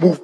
Move.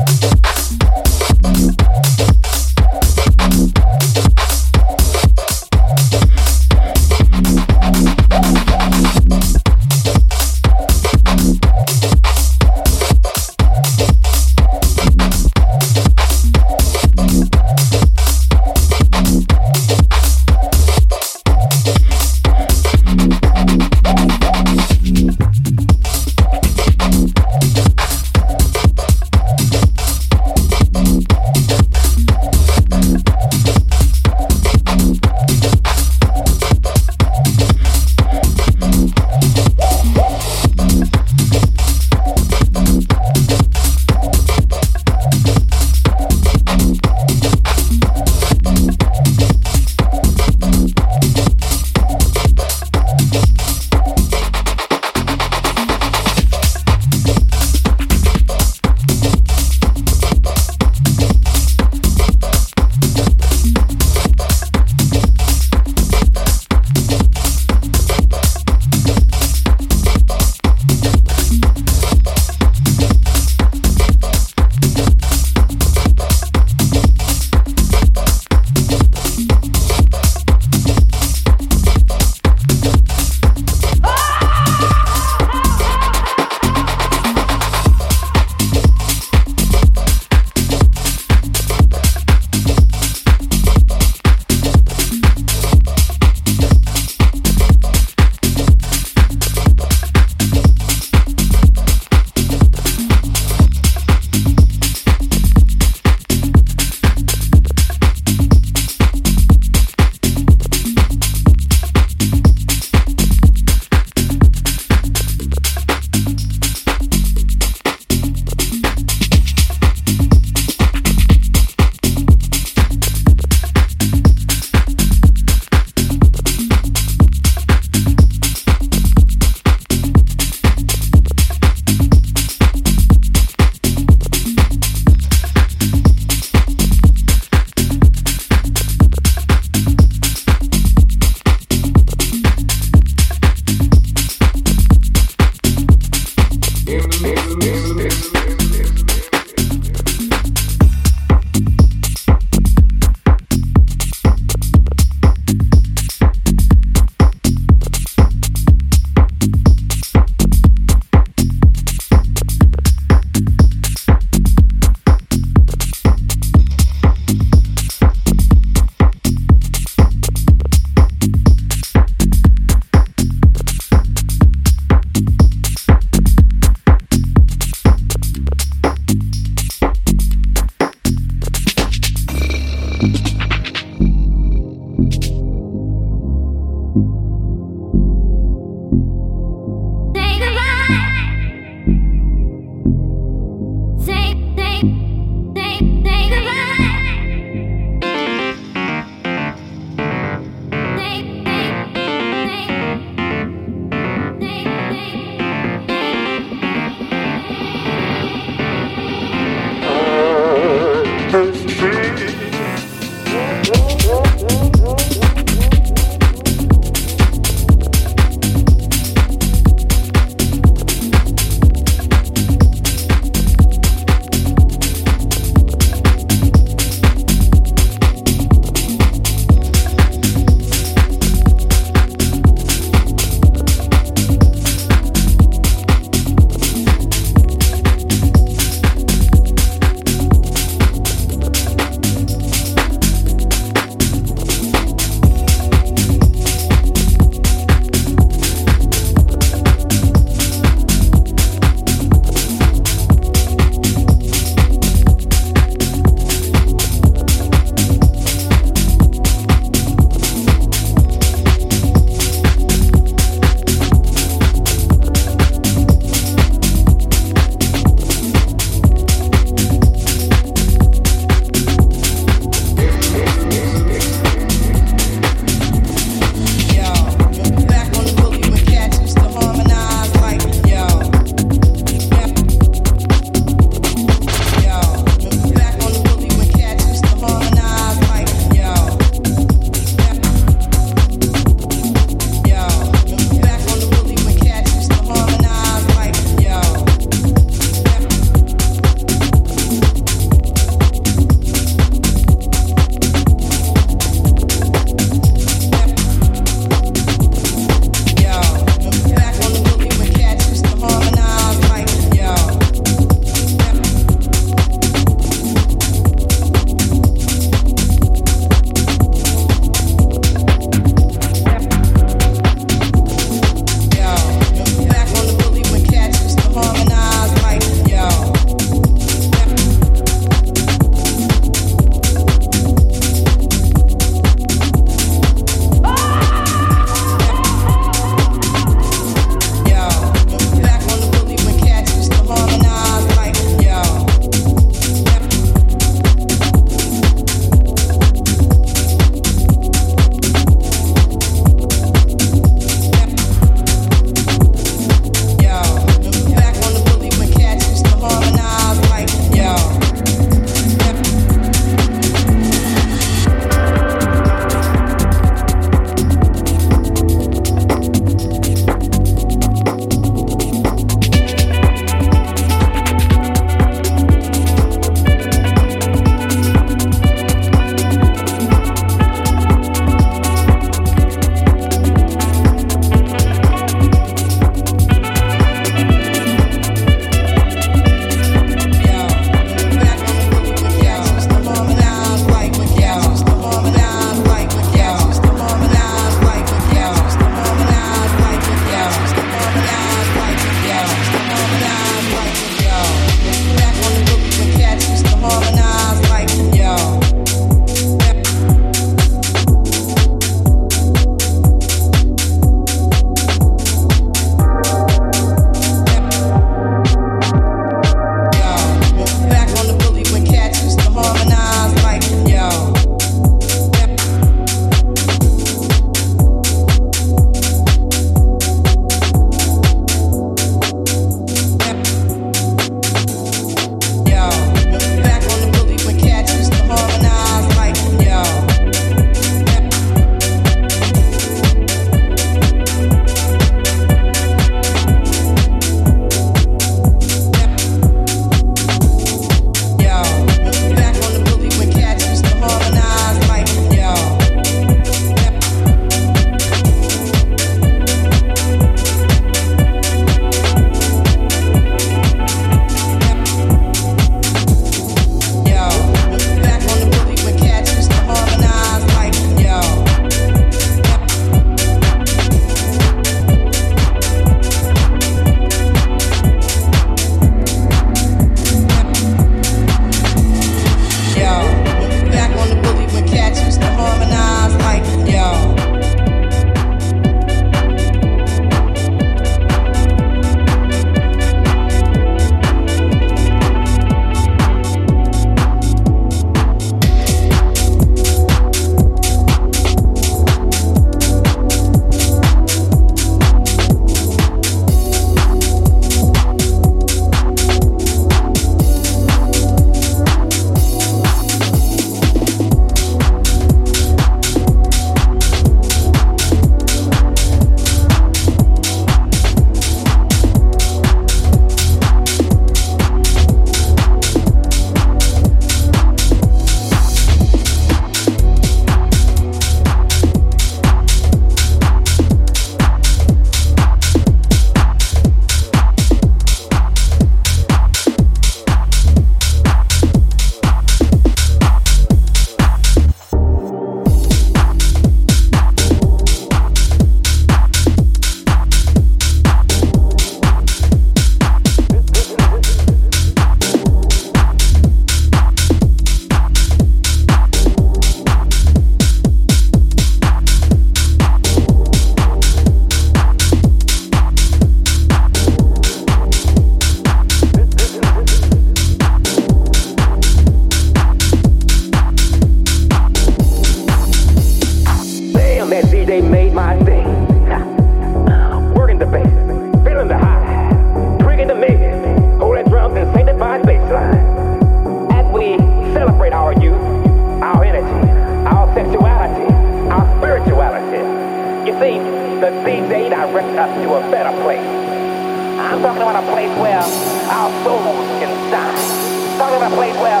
receive, the seed they direct us to a better place. I'm talking about a place where our souls can shine. I'm talking about a place where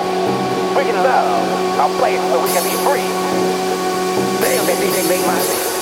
we can love, a place where we can be free. Damn, that DJ made my day.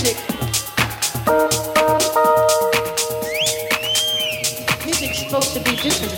Music's supposed to be different.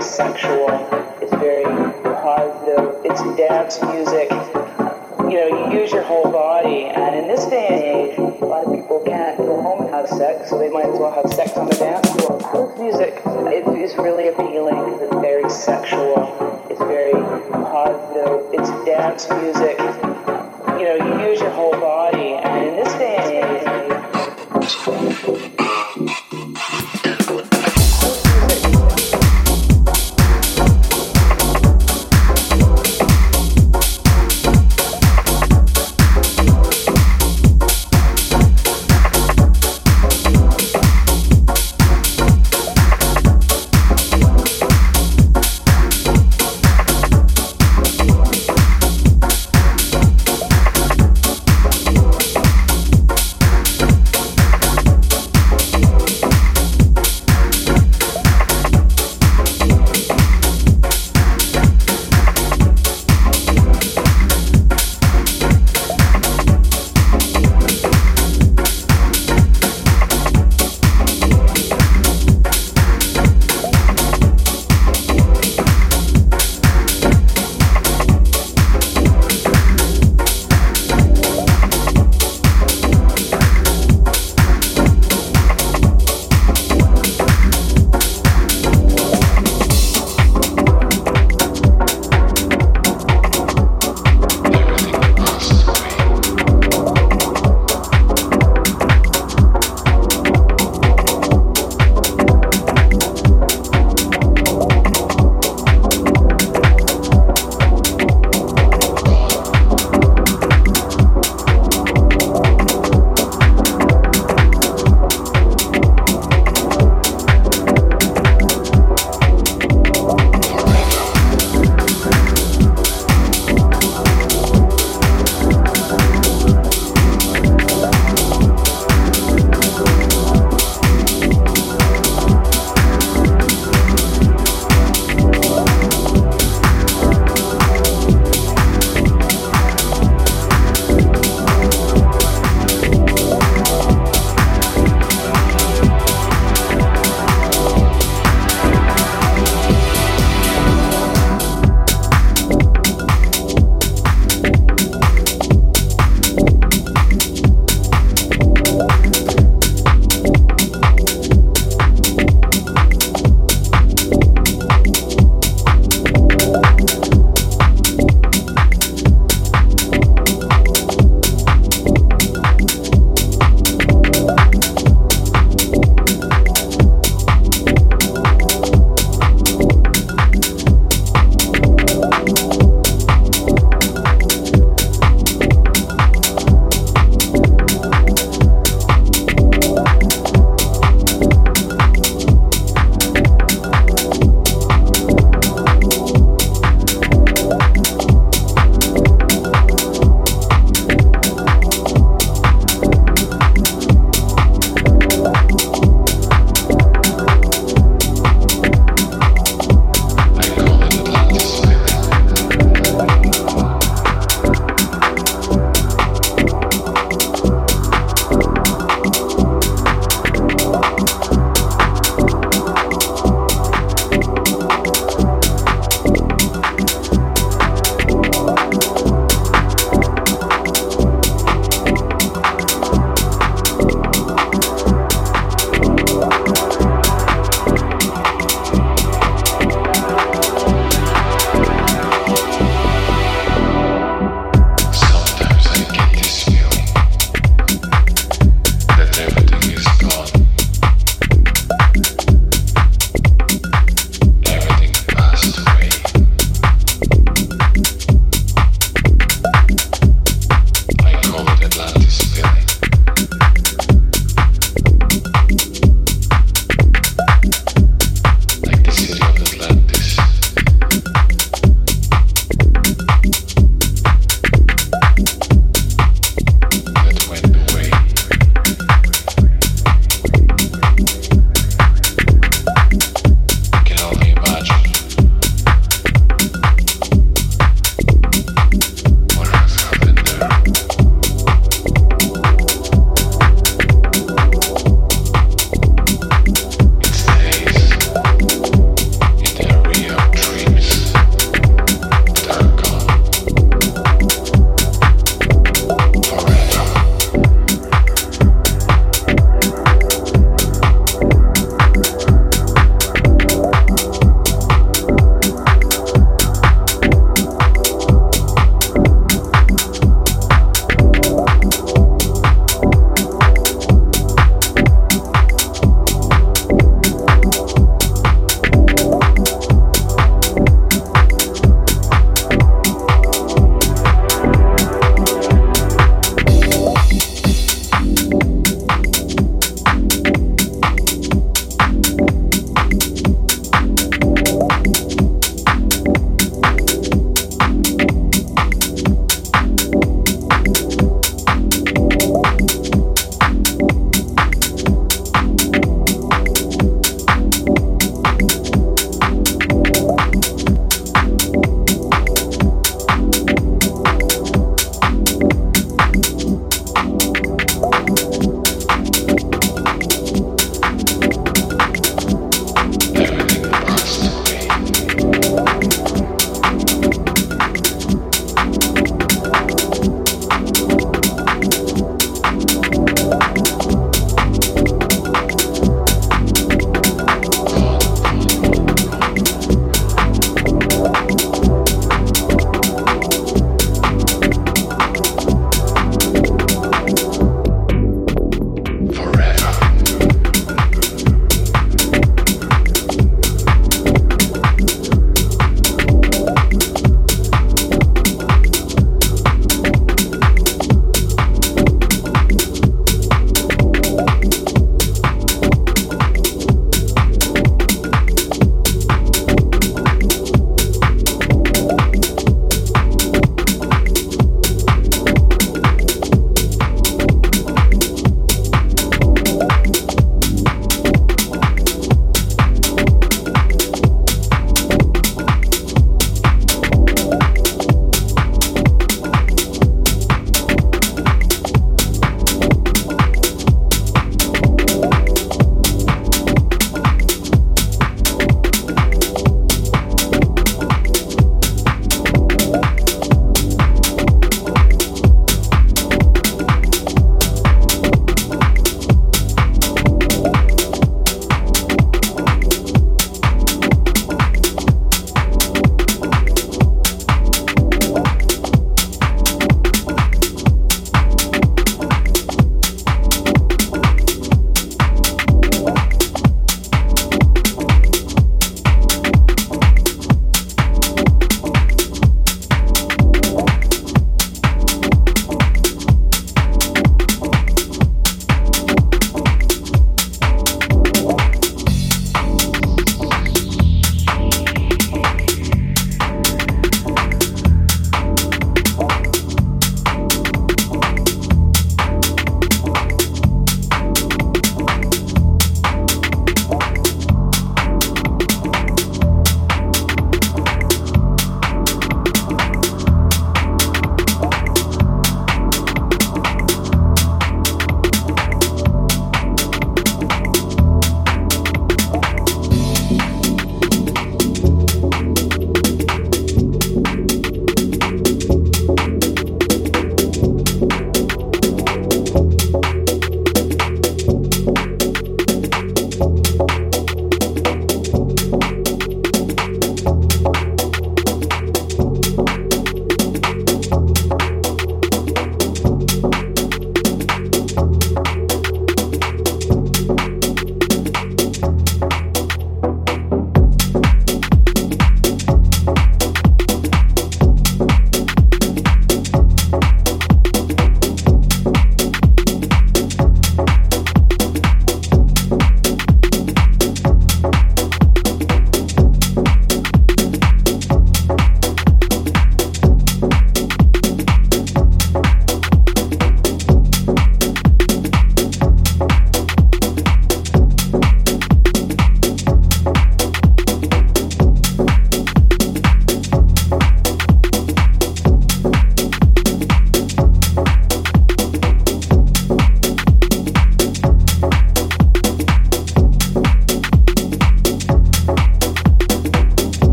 very sensual, it's very positive, it's dance music. You know, you use your whole body, and in this day and age, a lot of people can't go home and have sex, so they might as well have sex on the dance floor. House music is really appealing because it's very sexual, it's very positive, it's dance music.